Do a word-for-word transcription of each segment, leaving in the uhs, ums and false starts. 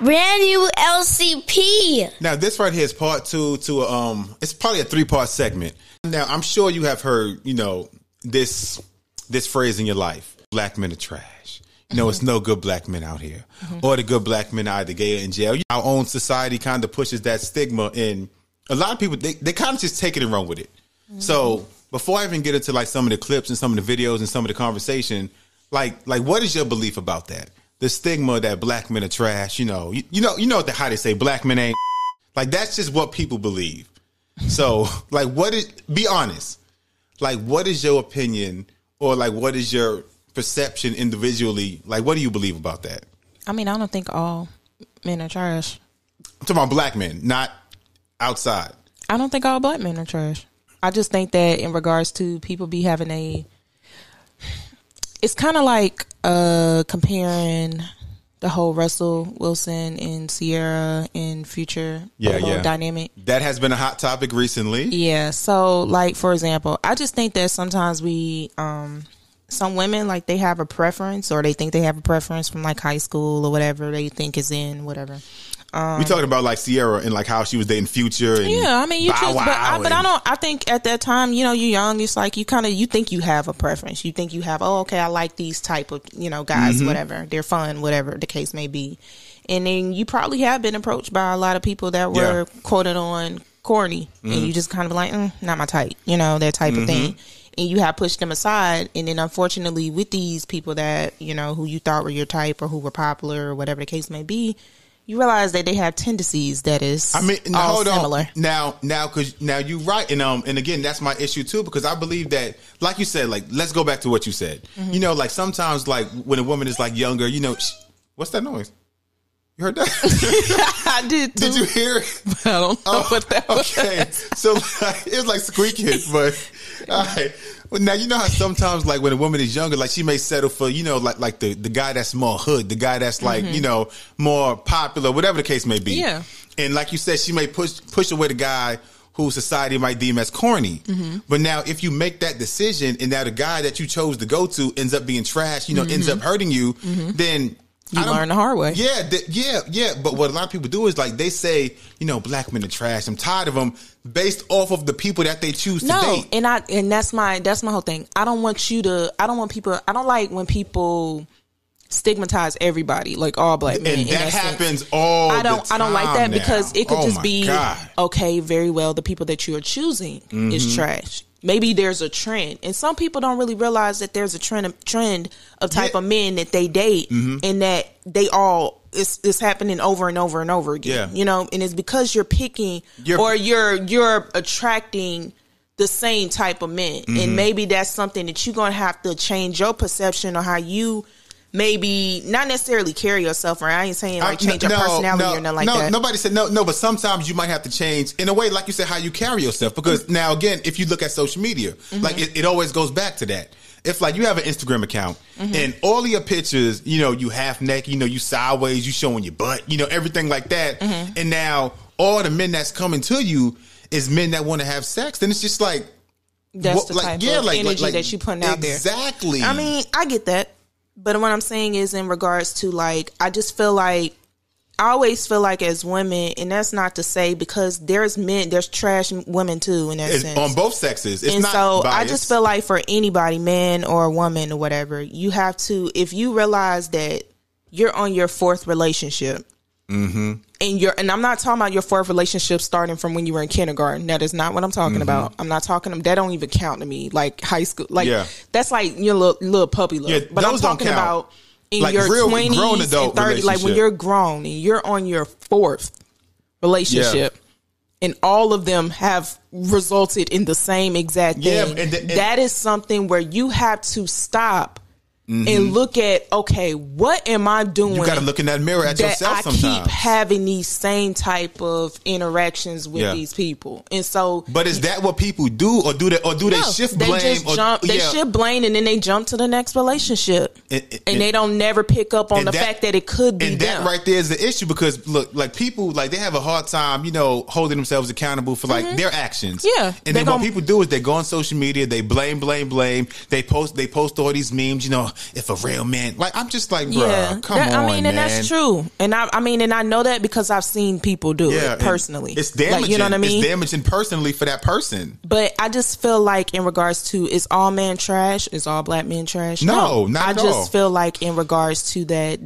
Brand new L C P. Now this right here is part two to um, it's probably a three part segment. Now I'm sure you have heard, you know, this this phrase in your life: black men are trash. You know, mm-hmm. it's no good black men out here, mm-hmm. or the good black men are either gay or in jail. Our own society kind of pushes that stigma, and a lot of people they, they kind of just take it and run with it. Mm-hmm. So before I even get into like some of the clips and some of the videos and some of the conversation, like like what is your belief about that? The stigma that black men are trash, you know, you, you know, you know the, how they say black men ain't like, that's just what people believe. So like, what is, be honest, like, what is your opinion or like, what is your perception individually? Like, what do you believe about that? I mean, I don't think all men are trash. I'm talking about black men, not outside. I don't think all black men are trash. I just think that in regards to people be having a, it's kind of like uh, comparing the whole Russell Wilson and Ciara and Future yeah, yeah. dynamic. That has been a hot topic recently. Yeah. So, like, for example, I just think that sometimes we, um, some women, like, they have a preference or they think they have a preference from, like, high school or whatever they think is in, whatever. Um, we talking about like Ciara and like how she was dating Future. And yeah, I mean, you choose, but, I, but I don't. I think at that time, you know, you're young. It's like you kind of you think you have a preference. You think you have, oh, okay, I like these type of, you know, guys, mm-hmm. whatever. They're fun, whatever the case may be. And then you probably have been approached by a lot of people that were yeah. quoted on corny, mm-hmm. and you just kind of like, mm, not my type, you know, that type mm-hmm. of thing. And you have pushed them aside. And then unfortunately, with these people that you know who you thought were your type or who were popular or whatever the case may be. You realize that they have tendencies that is I mean, now, all hold similar. On. Now, now, because now you're right, and um, and again, that's my issue too, because I believe that, like you said, like let's go back to what you said. Mm-hmm. You know, like sometimes, like when a woman is like younger, you know, sh- what's that noise? You heard that? I did too. Did you hear it? But I don't know oh, what that was. Okay. So like, it was like squeaking, but all right. Well, now, you know how sometimes like when a woman is younger, like she may settle for, you know, like like the, the guy that's more hood, the guy that's like, mm-hmm. you know, more popular, whatever the case may be. Yeah. And like you said, she may push push away the guy who society might deem as corny. Mm-hmm. But now if you make that decision and now the guy that you chose to go to ends up being trash, you know, mm-hmm. ends up hurting you, mm-hmm. then... You learn the hard way. Yeah, th- yeah, yeah. But what a lot of people do is like they say, you know, black men are trash. I'm tired of them based off of the people that they choose no, to date. And I and that's my that's my whole thing. I don't want you to. I don't want people. I don't like when people stigmatize everybody, like all black men. And that, that happens sense. all. I don't. The time I don't like that now. Because it could oh just be God. okay. Very well, the people that you are choosing mm-hmm. is trash. Maybe there's a trend, and some people don't really realize that there's a trend of, trend of type yeah. of men that they date, mm-hmm. and that they all it's, it's happening over and over and over again. Yeah. You know, and it's because you're picking you're, or you're you're attracting the same type of men, mm-hmm. and maybe that's something that you're gonna have to change your perception on how you. Maybe not necessarily carry yourself around. I ain't saying like change your no, personality no, or nothing like no, that. No, nobody said no, no, but sometimes you might have to change in a way, like you said, how you carry yourself. Because mm-hmm. now, again, if you look at social media, mm-hmm. like it, it always goes back to that. If like you have an Instagram account mm-hmm. and all of your pictures, you know, you half neck, you know, you sideways, you showing your butt, you know, everything like that. Mm-hmm. And now all the men that's coming to you is men that want to have sex. Then it's just like, that's what, the like, type yeah, of like, energy like, that you putting out exactly. there. Exactly. I mean, I get that. But what I'm saying is in regards to like, I just feel like, I always feel like as women, and that's not to say because there's men, there's trash women too in that it's sense. On both sexes. It's and not so biased. I just feel like for anybody, man or a woman or whatever, you have to, if you realize that you're on your fourth relationship. Mm-hmm. And you're, and I'm not talking about your fourth relationship starting from when you were in kindergarten. That is not what I'm talking mm-hmm. about. I'm not talking. That don't even count to me. Like high school, like yeah. that's like your little, little puppy love. Yeah, but I'm talking about in like your twenties and thirties, like when you're grown and you're on your fourth relationship. Yeah. And all of them have resulted in the same exact thing. Yeah, and the, and that is something where you have to stop. Mm-hmm. And look at, okay, what am I doing? You got to look in that mirror at that yourself sometimes. I keep having these same type of interactions with yeah. these people. And so But is that what people do or do they or do no, they shift they blame? Just or, jump, they yeah. shift blame and then they jump to the next relationship. And, and, and they don't never pick up on the that, fact that it could be And them. That right there is the issue because look, like people like they have a hard time, you know, holding themselves accountable for like mm-hmm. their actions. Yeah. And then gonna, what people do is they go on social media, they blame, blame, blame. They post they post all these memes, you know, if a real man, like, I'm just like, bro, yeah, come that, on, I mean, man. And that's true. And I, I mean, and I know that because I've seen people do yeah, it personally. It's damaging. Like, you know what I mean? It's damaging personally for that person. But I just feel like in regards to, is all man trash? Is all black men trash? No, no not I at all. I just feel like in regards to that,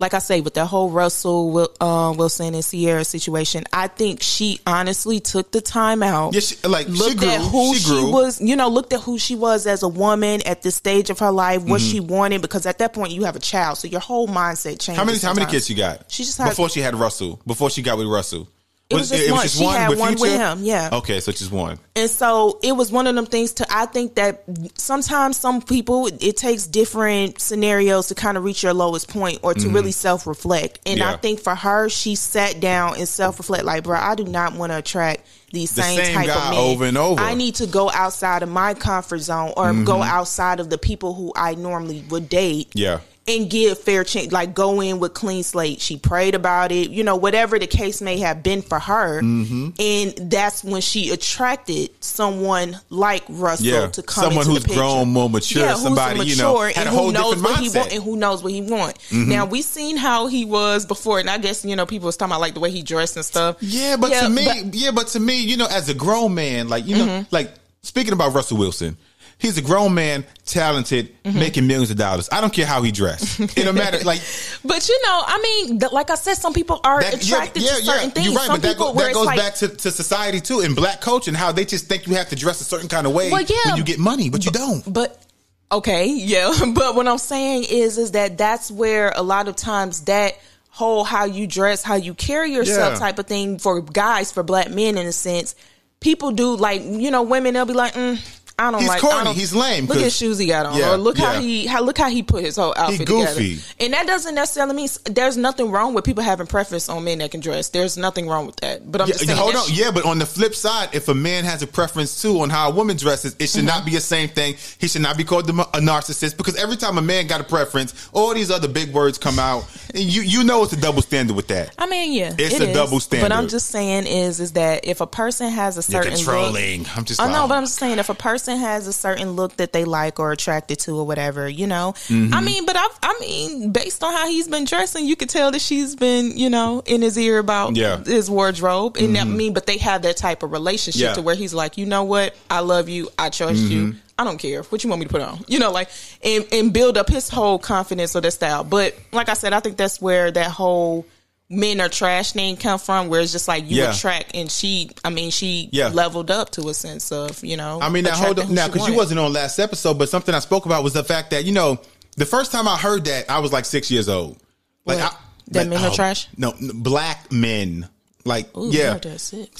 like I say, with the whole Russell uh, Wilson and Ciara situation, I think she honestly took the time out. Yeah, she, like, looked she grew, at who she, she was, you know, looked at who she was as a woman at this stage of her life, what mm-hmm. she wanted, because at that point you have a child, so your whole mindset changes. How many sometimes. How many kids you got? She just had, before she had Russell, before she got with Russell. It was, was just it, one. It was just she one had with one Future? With him, yeah. Okay, so just one. And so it was one of them things to, I think that sometimes some people, it takes different scenarios to kind of reach your lowest point or to mm-hmm. really self-reflect. And yeah. I think for her, she sat down and self-reflect like, bro, I do not want to attract these same, the same type guy of men over and over. I need to go outside of my comfort zone or mm-hmm. go outside of the people who I normally would date. Yeah. And give fair chance, like go in with clean slate. She prayed about it, you know, whatever the case may have been for her. Mm-hmm. And that's when she attracted someone like Russell yeah. to come someone into the picture. Someone who's grown, more mature, yeah, somebody, mature, you know, and had a whole different mindset. And who knows what he wants. Mm-hmm. Now, we seen how he was before, and I guess, you know, people was talking about like the way he dressed and stuff. Yeah, but yeah, to me, but, yeah, but to me, you know, as a grown man, like, you know, mm-hmm. like speaking about Russell Wilson, he's a grown man, talented, mm-hmm. making millions of dollars. I don't care how he dressed. It don't matter. Like, but you know, I mean, like I said, some people are that, attracted yeah, yeah, to certain yeah, things. You're right, some but that, go, that goes like, back to, to society too, and black culture, and how they just think you have to dress a certain kind of way well, yeah, when you get money, but, but you don't. But okay, yeah. But what I'm saying is, is that that's where a lot of times that whole how you dress, how you carry yourself yeah. type of thing for guys, for black men in a sense, people do like, you know, women they'll be like. Mm, I don't he's like. He's corny. I don't, he's lame. Look at shoes he got on. Yeah, or look yeah. how he how look how he put his whole outfit he goofy. Together. And that doesn't necessarily mean there's nothing wrong with people having preference on men that can dress. There's nothing wrong with that. But I'm yeah, just saying hold on. She, yeah, but on the flip side, if a man has a preference too on how a woman dresses, it should mm-hmm. not be the same thing. He should not be called a narcissist, because every time a man got a preference, all these other big words come out, and you you know it's a double standard with that. I mean, yeah, it's it a is, double standard. But I'm just saying is is that if a person has a certain You're controlling, look, I'm just. I know, but I'm just saying if a person has a certain look that they like or attracted to or whatever, you know. Mm-hmm. I mean, but I, I mean, based on how he's been dressing, you could tell that she's been, you know, in his ear about yeah. his wardrobe. And mm-hmm. I mean, but they have that type of relationship yeah. to where he's like, you know what? I love you. I trust mm-hmm. you. I don't care what you want me to put on, you know, like, and, and build up his whole confidence or that style. But like I said, I think that's where that whole men are trash thing come from, where it's just like you yeah. attract, and she I mean she yeah. leveled up to a sense of, you know, I mean, now hold up now, because you wasn't on last episode, but something I spoke about was the fact that, you know, the first time I heard that I was like six years old, like I, that like, men are oh, trash no black men like Ooh, yeah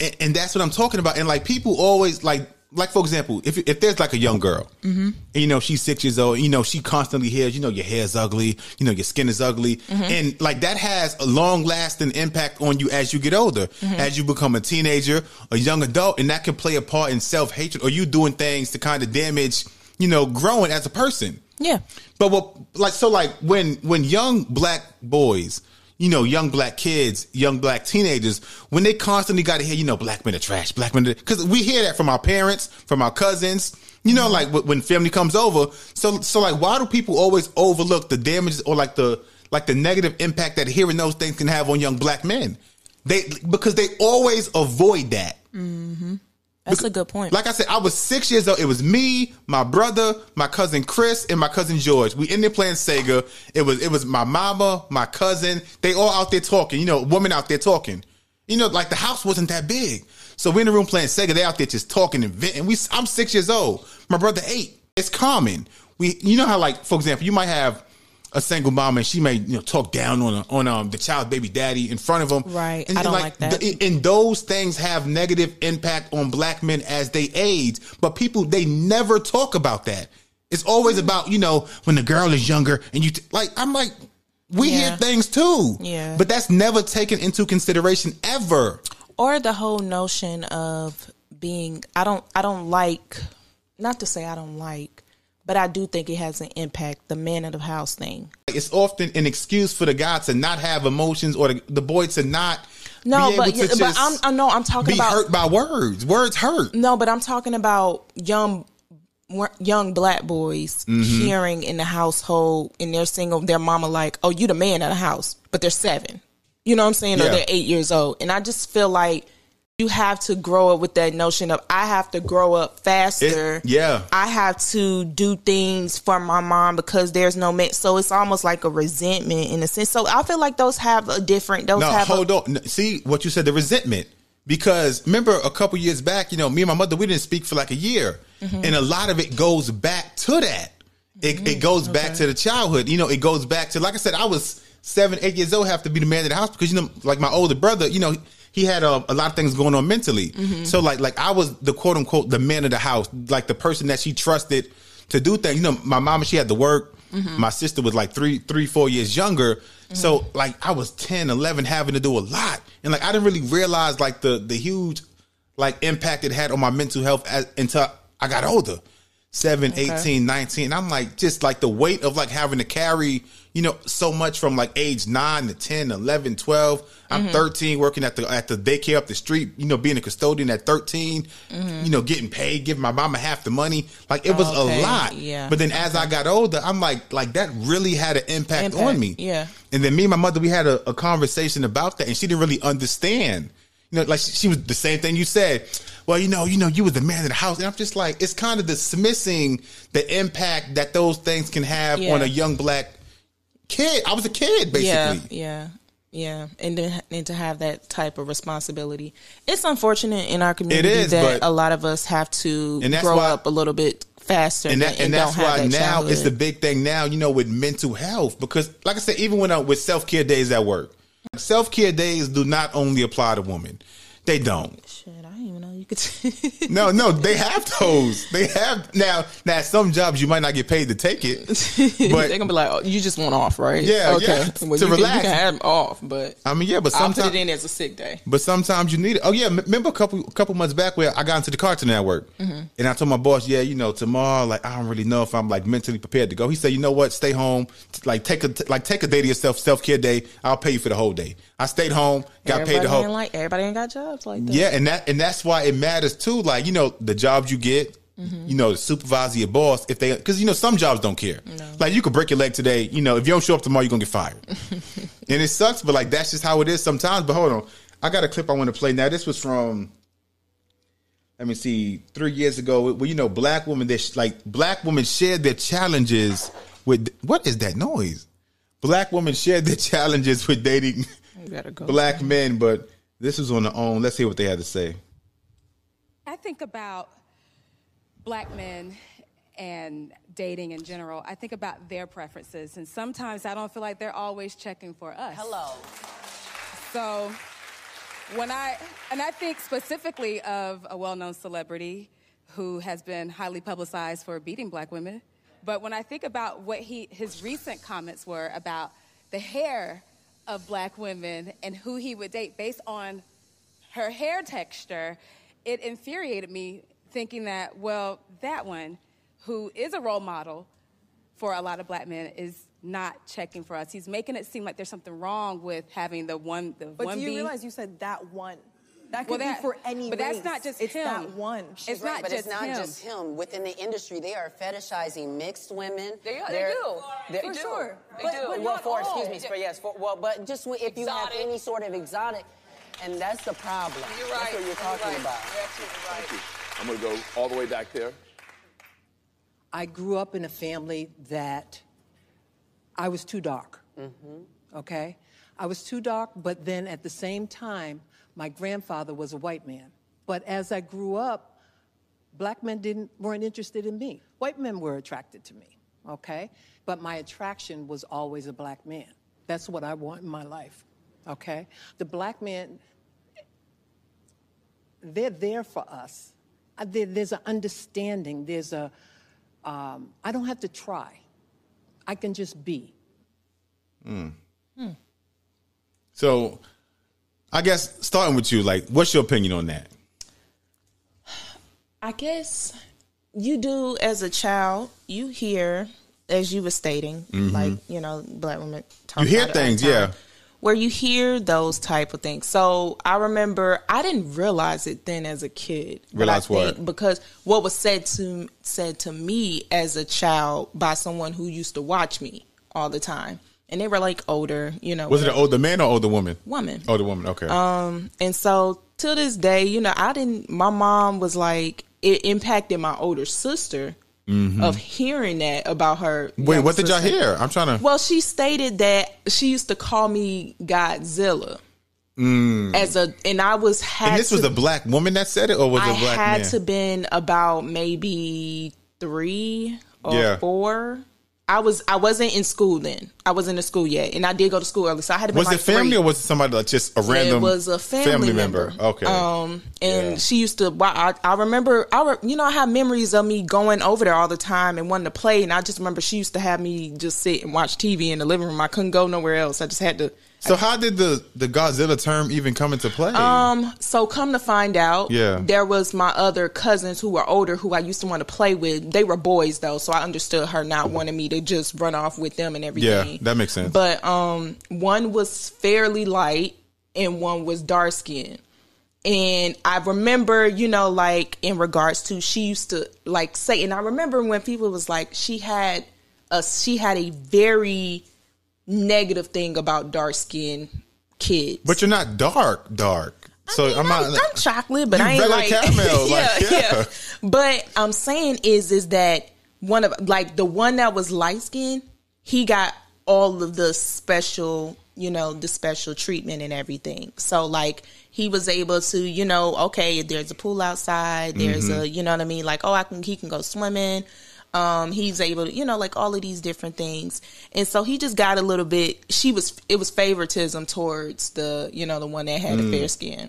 and, and that's what I'm talking about. And like people always like like for example, if if there's like a young girl, mm-hmm. and, you know, she's six years old, you know, she constantly hears, you know, your hair's ugly, you know, your skin is ugly, mm-hmm. and like that has a long lasting impact on you as you get older, mm-hmm. as you become a teenager, a young adult, and that can play a part in self hatred or you doing things to kind of damage, you know, growing as a person. Yeah. But what like so like when when young black boys, you know, young black kids, young black teenagers, when they constantly got to hear, you know, black men are trash, black men are, because we hear that from our parents, from our cousins, you know, like w- when family comes over. So, so like, why do people always overlook the damages or like the like the negative impact that hearing those things can have on young black men? They because they always avoid that. Mm-hmm. That's because, a good point. Like I said, I was six years old. It was me, my brother, my cousin Chris, and my cousin George. We in there playing Sega. It was it was my mama, my cousin. They all out there talking. You know, women out there talking. You know, like the house wasn't that big, so we in the room playing Sega. They out there just talking and venting. We I'm six years old. My brother eight. It's common. We you know how like for example, you might have a single mom and she may, you know, talk down on a, on um, the child baby daddy in front of them. Right. And I don't like, like that. The, and those things have negative impact on black men as they age. But people, they never talk about that. It's always about, you know, when the girl is younger and you t- like, I'm like, we yeah. hear things too. Yeah. But that's never taken into consideration ever. Or the whole notion of being, I don't, I don't like, not to say I don't like, but I do think it has an impact, the man of the house thing. It's often an excuse for the guy to not have emotions or the, the boy to not no, be able but, to but just I'm, I know I'm talking be about, hurt by words. Words hurt. No, but I'm talking about young young black boys mm-hmm. hearing in the household, and they're single, their mama like, oh, you the man of the house, but they're seven. You know what I'm saying? Yeah. Or they're eight years old. And I just feel like you have to grow up with that notion of, I have to grow up faster. It, yeah. I have to do things for my mom because there's no man. So it's almost like a resentment in a sense. So I feel like those have a different, those now, have hold a, on. See what you said, the resentment. Because remember a couple years back, you know, me and my mother, we didn't speak for like a year. Mm-hmm. And a lot of it goes back to that. It, mm-hmm. it goes okay. back to the childhood. You know, it goes back to, like I said, I was seven, eight years old, have to be the man of the house because, you know, like my older brother, you know, he had a, a lot of things going on mentally. Mm-hmm. So like, like I was the quote unquote, the man of the house, like the person that she trusted to do things. You know, my mama, she had to work. Mm-hmm. My sister was like three, three, four years younger. Mm-hmm. So like I was ten, eleven, having to do a lot. And like, I didn't really realize like the, the huge like impact it had on my mental health as, until I got older. Seven, okay. eighteen, nineteen. I'm like, just like the weight of like having to carry, you know, so much from like age nine to ten, eleven, twelve. I'm mm-hmm. thirteen, working at the at the daycare up the street, you know, being a custodian at thirteen, mm-hmm. you know, getting paid, giving my mama half the money. Like it was okay. a lot. Yeah. But then as okay. I got older, I'm like, like that really had an impact, impact. on me. Yeah. And then me and my mother, we had a, a conversation about that, and she didn't really understand. You know, like she was the same thing you said. Well, you know, you know, you were the man of the house. And I'm just like, it's kind of dismissing the impact that those things can have yeah. on a young black kid. I was a kid, basically. Yeah, yeah, yeah. And then and to have that type of responsibility. It's unfortunate in our community is, that a lot of us have to grow why, up a little bit faster. And, that, and, and that's why that now childhood. It's the big thing now, you know, with mental health. Because like I said, even when I, with self-care days at work, self-care days do not only apply to women. They don't. Shit, I didn't even know you could. no, no, they have those. They have now. Now, some jobs you might not get paid to take it, but they're gonna be like, oh, "You just want off, right?" Yeah, okay. Yeah. Well, to you relax, can, you can have them off, but I mean, yeah, but sometimes I'll put it in as a sick day. But sometimes you need it. Oh yeah, remember a couple a couple months back where I got into the Cartoon Network, mm-hmm. and I told my boss, "Yeah, you know, tomorrow, like, I don't really know if I'm like mentally prepared to go." He said, "You know what? Stay home. Like, take a t- like take a day to yourself, self care day. I'll pay you for the whole day." I stayed home, got everybody paid the whole. Like, everybody ain't got jobs like that. Yeah, and that and that's why it matters too. Like, you know, the jobs you get, mm-hmm. you know, the supervisor, your boss, if they, because you know some jobs don't care. No. Like you could break your leg today. You know, if you don't show up tomorrow, you're gonna get fired. And it sucks, but like that's just how it is sometimes. But hold on, I got a clip I want to play now. This was from, let me see, three years ago. Well, you know, black women, they like black women shared their challenges with what is that noise? Black women shared their challenges with dating. Go black there. Men, but this is on their own. Let's hear what they had to say. I think about black men and dating in general. I think about their preferences, and sometimes I don't feel like they're always checking for us. Hello. So when I, and I think specifically of a well-known celebrity who has been highly publicized for beating black women, but when I think about what he, his recent comments were about the hair of black women and who he would date based on her hair texture, it infuriated me thinking that, well, that one who is a role model for a lot of black men is not checking for us. He's making it seem like there's something wrong with having the one, the but one do you B. realize you said that one? That could well, that, be for any But race. That's not just it's him. That one. She's it's right, not but just it's not him. just him. Within the industry, they are fetishizing mixed women. They, are, they do. They for do. Sure. They but, do. But well, for, excuse me, for yes, for, well, but just if exotic. You have any sort of exotic, and that's the problem. You're right. That's what you're talking you're right. about. You're absolutely right. Thank you. I'm going to go all the way back there. I grew up in a family that I was too dark, mm-hmm. okay? I was too dark, but then at the same time, my grandfather was a white man. But as I grew up, black men didn't, weren't interested in me. White men were attracted to me, okay? But my attraction was always a black man. That's what I want in my life, okay? The black men, they're there for us. There, there's an understanding. There's a, um, I don't have to try. I can just be. Mm. Hmm. So... I guess starting with you, like, what's your opinion on that? I guess you do as a child, you hear, as you were stating, mm-hmm. like, you know, black women talk about it all the time. You hear things, yeah. where you hear those type of things. So I remember I didn't realize it then as a kid. Realize what? Because what was said to said to me as a child by someone who used to watch me all the time. And they were like older, you know. Was it an older man or older woman? Woman. Older woman, okay. Um, and so to this day, you know, I didn't, my mom was like, it impacted my older sister. Mm-hmm. Of hearing that about her. Wait, what sister. Did y'all hear? I'm trying to. Well, she stated that she used to call me Godzilla. Mm. As a, and I was had. And this to, was a black woman that said it, or was I it a black man? Had to been about maybe three or yeah. four. I was I wasn't in school then. I wasn't in school yet, and I did go to school early, so I had to. Be was like it family three. Or was it somebody like just a random? It was a family, family member. member. Okay, um, and yeah. she used to. I I remember. I re, you know I have memories of me going over there all the time and wanting to play, and I just remember she used to have me just sit and watch T V in the living room. I couldn't go nowhere else. I just had to. So I, how did the the Godzilla term even come into play? Um. So come to find out, yeah, there was my other cousins who were older who I used to want to play with. They were boys though, so I understood her not wanting me to just run off with them and everything. Yeah. Yeah, that makes sense. But um, one was fairly light and one was dark skinned. And I remember, you know, like in regards to she used to like say, and I remember when people was like she had a she had a very negative thing about dark skinned kids. But you're not dark, dark. So I mean, I'm not. Like, I'm chocolate, but I ain't like caramel. yeah, like, yeah, yeah. But I'm saying is is that one of like the one that was light skinned, he got all of the special, you know, the special treatment and everything. So, like, he was able to, you know, okay, there's a pool outside. There's mm-hmm. a, you know what I mean? Like, oh, I can, he can go swimming. Um, he's able to, you know, like all of these different things. And so he just got a little bit, she was, it was favoritism towards the, you know, the one that had mm. the fair skin.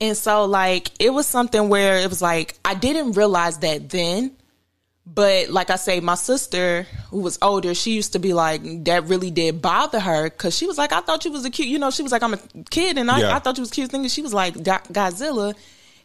And so, like, it was something where it was like, I didn't realize that then. But, like I say, my sister, who was older, she used to be like, that really did bother her. Because she was like, I thought you was a cute, you know, she was like, I'm a kid. And I, yeah. I thought you was cute. Thinking she was like, Godzilla.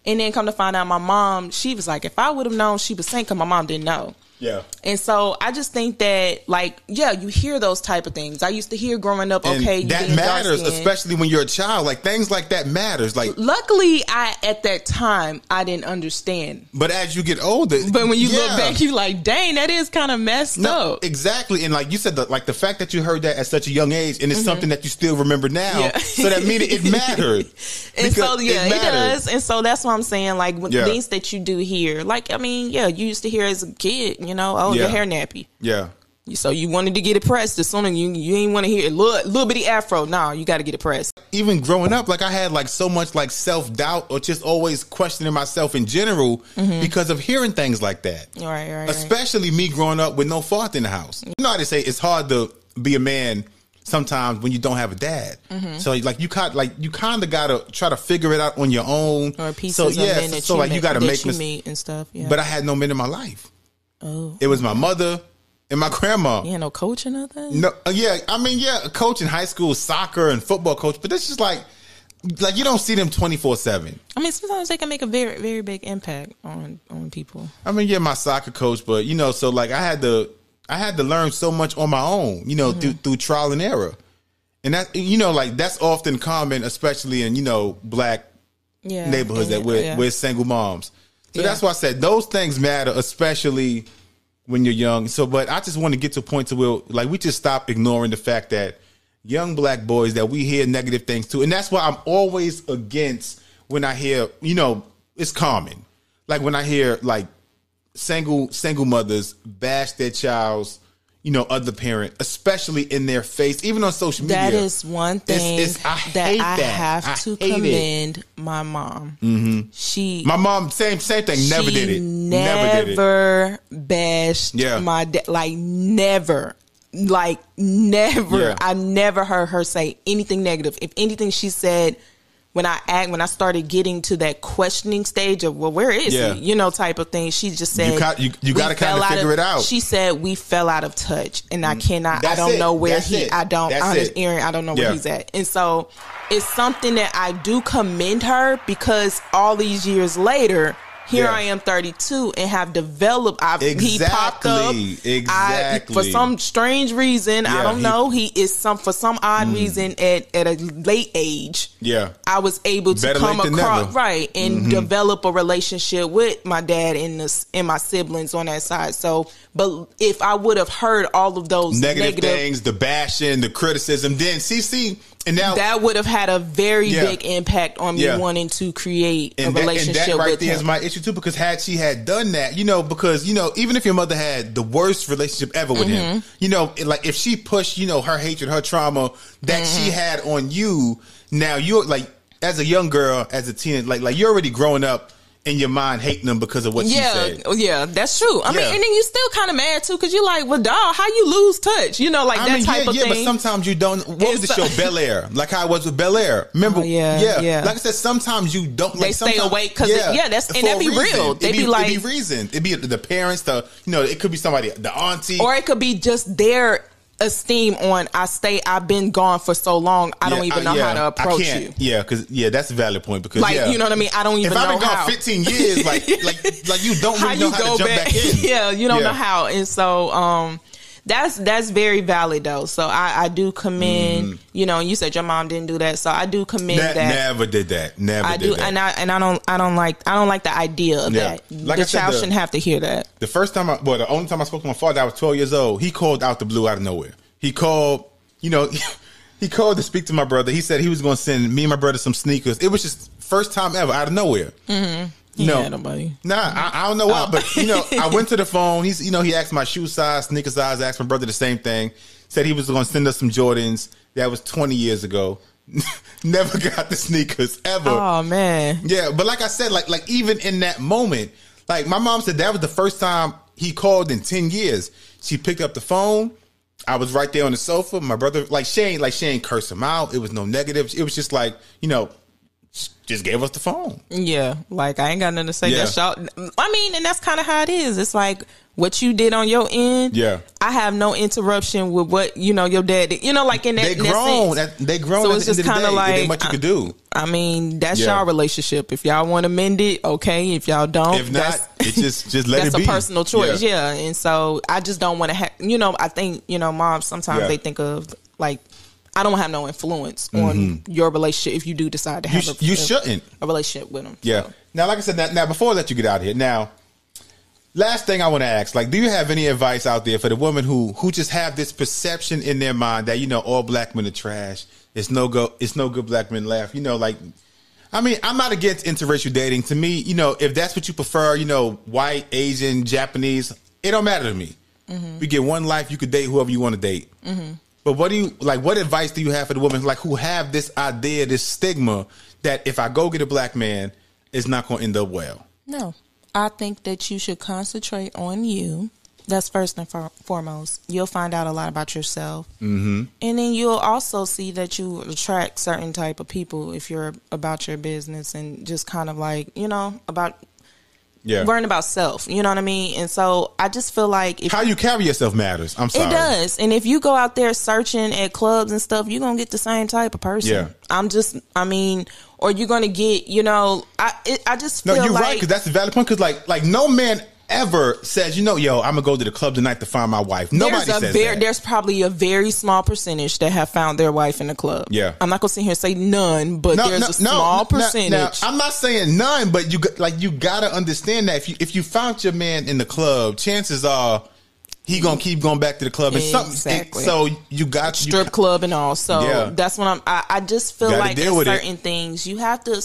And then come to find out, my mom, she was like, if I would have known, she was saying, because my mom didn't know. Yeah. And so I just think that, like, yeah, you hear those type of things. I used to hear growing up, and okay, you that matters, especially when you're a child. Like, things like that matters. Like, luckily, I at that time, I didn't understand. But as you get older. But when you yeah. look back, you like, dang, that is kind of messed no, up. Exactly. And like you said, the, like the fact that you heard that at such a young age, and it's mm-hmm. something that you still remember now. Yeah. So that means it mattered. And so, yeah, it, it does. And so that's what I'm saying. Like, when yeah. things that you do hear. Like, I mean, yeah, you used to hear as a kid, you You know, oh, yeah. your hair nappy. Yeah. So you wanted to get it pressed. As soon as you you ain't want to hear a little, little bitty afro. Nah, you got to get it pressed. Even growing up, like I had like so much like self doubt or just always questioning myself in general mm-hmm. because of hearing things like that. Right, right. Especially right. me growing up with no father in the house. You know how they say it's hard to be a man sometimes when you don't have a dad. Mm-hmm. So like you caught like you kind of gotta try to figure it out on your own. Or pieces so, yeah, of men so, that so, you like make, you gotta that make you meet and stuff. Yeah. But I had no men in my life. Oh. It was my mother and my grandma. You had no coach or nothing? No, yeah, I mean, yeah, a coach in high school, soccer and football coach, but that's just like, like you don't see them twenty-four seven. I mean, sometimes they can make a very, very big impact on, on people. I mean, yeah, my soccer coach, but you know, so like I had to, I had to learn so much on my own, you know, mm-hmm. through, through trial and error. And that, you know, like that's often common, especially in, you know, black yeah, neighborhoods and, that we're, yeah. we're single moms. So yeah. that's why I said those things matter, especially when you're young. So, but I just want to get to a point to where, like, we just stop ignoring the fact that young black boys, that we hear negative things too. And that's why I'm always against when I hear, you know, it's common. Like when I hear like single, single mothers bash their child's, you know, other parent, especially in their face, even on social media. That is one thing it's, it's, I that hate I that. have I to commend it. my mom. Mm-hmm. She, my mom, same same thing. Never did it. Never, never did it. bashed yeah. my dad. Like never, like never. Yeah. I never heard her say anything negative. If anything, she said when I act, when I started getting to that questioning stage of well, where is yeah. he? You know, type of thing. She just said you, ca- you, you got to kind of figure of, it out. She said we fell out of touch, and I cannot. That's I don't it. know where That's he. It. I don't. That's honest, Aaron. I don't know yeah. where he's at. And so, it's something that I do commend her because all these years later, Here yes. I am thirty-two and have developed. I've, exactly. He popped up. Exactly. I, for some strange reason, yeah, I don't he, know. He is some for some odd mm. reason at, at a late age. Yeah. I was able to Better come across right and mm-hmm. develop a relationship with my dad and this and my siblings on that side. So, but if I would have heard all of those negative, negative things, the bashing, the criticism, then C C. And now, that would have had a very yeah. big impact on me yeah. wanting to create and a that, relationship with him. And that right there him. is my issue too, because had she had done that, you know, because, you know, even if your mother had the worst relationship ever with mm-hmm. him, you know, like if she pushed, you know, her hatred, her trauma that mm-hmm. she had on you, now you're like, as a young girl, as a teen, like, like you're already growing up in your mind hating them because of what yeah, she said. Yeah, that's true. I yeah. mean, and then you still kind of mad too, because you're like, well, dog, how you lose touch? You know, like I that mean, type yeah, of yeah, thing. Yeah, but sometimes you don't. What it's was the show? Bel Air. Like how I was with Bel Air. Remember? Oh, yeah, yeah, yeah. Like I said, sometimes you don't. Like, they stay awake because yeah, yeah, that's and that be real. They be, be like, it be reason. It be the parents. The you know, it could be somebody, the auntie, or it could be just their esteem on. I stay. I've been gone for so long. I yeah, don't even know I, yeah, how to approach I can't, you. Yeah, because yeah, that's a valid point. Because like yeah. you know what I mean. I don't even. If know I've been gone how. fifteen years, like like like you don't really how know you how go to jump back, back in. Yeah, you don't yeah. know how. And so um, that's that's very valid though. So I, I do commend. Mm. You know, you said your mom didn't do that, so I do commend that. that. Never did that. Never. I did do, that. and I and I don't I don't like I don't like the idea of yeah. that. Like the I child said, the, shouldn't have to hear that. The first time, I, well, the only time I spoke to my father, I was twelve years old. He called out the blue out of nowhere. He called, you know, he called to speak to my brother. He said he was going to send me and my brother some sneakers. It was just first time ever out of nowhere. Mm-hmm. You know, nobody. Nah, I, I don't know why, oh. but you know, I went to the phone. He's, you know, he asked my shoe size, sneaker size. I asked my brother the same thing. Said he was going to send us some Jordans. That was twenty years ago. Never got the sneakers ever. Oh man. Yeah, but like I said, like like even in that moment, like my mom said that was the first time he called in ten years. She picked up the phone. I was right there on the sofa. My brother, like Shane, like Shane cursed him out. It was no negative. It was just like, you know, just gave us the phone. Yeah, like I ain't got nothing to say. Yeah. That's y'all. I mean, and that's kind of how it is. It's like what you did on your end. Yeah, I have no interruption with what you know your dad did. You know, like in that they grown, that, they grown. So it's just kind of like ain't much you could do. I mean, that's yeah. y'all relationship. If y'all want to mend it, okay. If y'all don't, if not, it's just just let it be. That's a personal choice. Yeah. yeah, and so I just don't want to have. You know, I think you know, moms sometimes yeah. they think of like. I don't have no influence mm-hmm. on your relationship if you do decide to have you, a, you shouldn't. a relationship with them. Yeah. So. Now, like I said, now, now before I let you get out of here, now, last thing I want to ask, like, do you have any advice out there for the women who who just have this perception in their mind that, you know, all black men are trash. It's no go. It's no good black men laugh. You know, like, I mean, I'm not against interracial dating. To me, you know, if that's what you prefer, you know, white, Asian, Japanese, it don't matter to me. Mm-hmm. You get one life. You could date whoever you want to date. Mm-hmm. But what do you like? What advice do you have for the women like who have this idea, this stigma that if I go get a black man, it's not going to end up well? No, I think that you should concentrate on you. That's first and foremost. You'll find out a lot about yourself, mm-hmm. and then you'll also see that you attract certain type of people if you're about your business and just kind of like you know about. Yeah. Learn about self. You know what I mean? And so I just feel like if how you carry yourself matters. I'm sorry. It does. And if you go out there searching at clubs and stuff, you're going to get the same type of person. Yeah. I'm just, I mean, or you're going to get, you know, I it, I just feel like. No, you're like, right, because that's a valid point. Because like, like no man ever says, you know, yo, I'm going to go to the club tonight to find my wife. Nobody says ver- that. There's probably a very small percentage that have found their wife in the club. Yeah. I'm not going to sit here and say none, but no, there's no, a small no, percentage. Now, now, I'm not saying none, but you like you got to understand that if you if you found your man in the club, chances are he going to keep going back to the club. And exactly. Something, so you got to. Strip you, club and all. So yeah. that's what I'm, I, I just feel like certain it. things, you have to.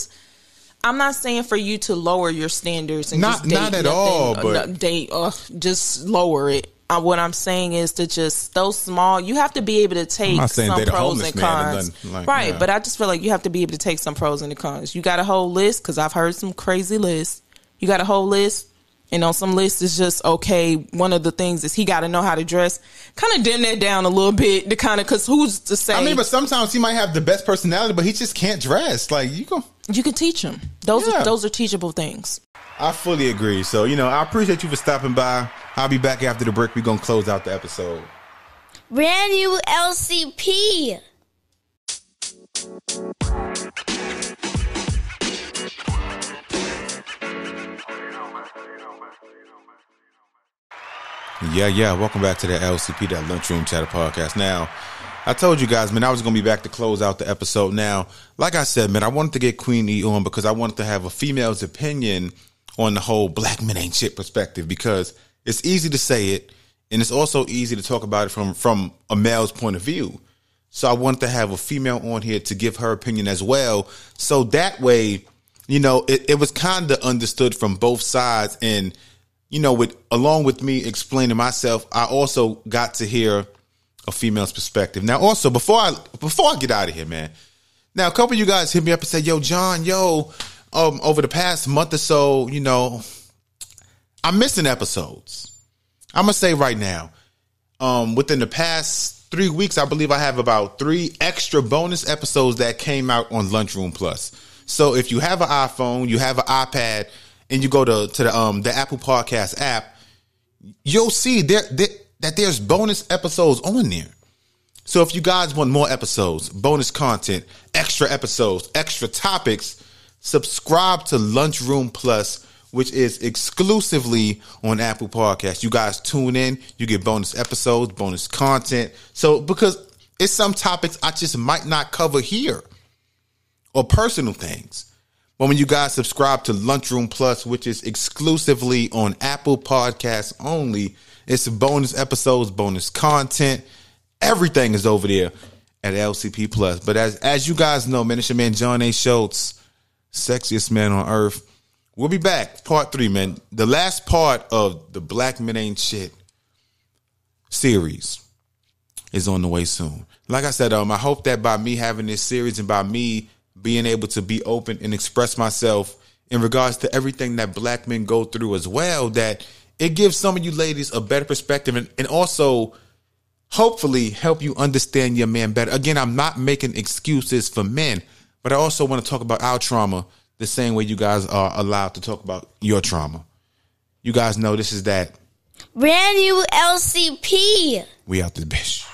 I'm not saying for you to lower your standards and not, just date not at nothing, all, but uh, date uh, just lower it. Uh, what I'm saying is to just those small. You have to be able to take some pros and cons, and like, right? Yeah. But I just feel like you have to be able to take some pros and the cons. You got a whole list because I've heard some crazy lists. You got a whole list. And on some lists, it's just, okay, one of the things is he got to know how to dress. Kind of dim that down a little bit to kind of, because who's to say? I mean, but sometimes he might have the best personality, but he just can't dress. Like, you go. You can teach him. Those, yeah. are, those are teachable things. I fully agree. So, you know, I appreciate you for stopping by. I'll be back after the break. We're going to close out the episode. Brand new L C P. Yeah, yeah. Welcome back to the L C P, that Lunchroom Chatter Podcast. Now, I told you guys, man, I was going to be back to close out the episode. Now, like I said, man, I wanted to get Queen E on because I wanted to have a female's opinion on the whole black men ain't shit perspective, because it's easy to say it, and it's also easy to talk about it from, from a male's point of view. So I wanted to have a female on here to give her opinion as well. So that way, you know, it, it was kind of understood from both sides. And you know, with along with me explaining myself, I also got to hear a female's perspective. Now, also, before I before I get out of here, man, now, a couple of you guys hit me up and said, yo, John, yo, um, over the past month or so, you know, I'm missing episodes. I'm going to say right now, um, within the past three weeks, I believe I have about three extra bonus episodes that came out on Lunchroom Plus. So if you have an iPhone, you have an iPad, and you go to, to the um the Apple Podcasts app, you'll see there, there that there's bonus episodes on there. So if you guys want more episodes, bonus content, extra episodes, extra topics, subscribe to Lunchroom Plus, which is exclusively on Apple Podcasts. You guys tune in, you get bonus episodes, bonus content. So because it's some topics I just might not cover here, or personal things. But when you guys subscribe to Lunchroom Plus, which is exclusively on Apple Podcasts only, it's bonus episodes, bonus content. Everything is over there at L C P Plus. But as as you guys know, man, it's your man John A. Schultz, sexiest man on earth. We'll be back, part three, man. The last part of the Black Men Ain't Shit series is on the way soon. Like I said, um, I hope that by me having this series and by me being able to be open and express myself in regards to everything that black men go through as well, that it gives some of you ladies a better perspective, and, and also hopefully help you understand your man better. Again, I'm not making excuses for men, but I also want to talk about our trauma the same way you guys are allowed to talk about your trauma. You guys know this is that brand new L C P. We out this bitch.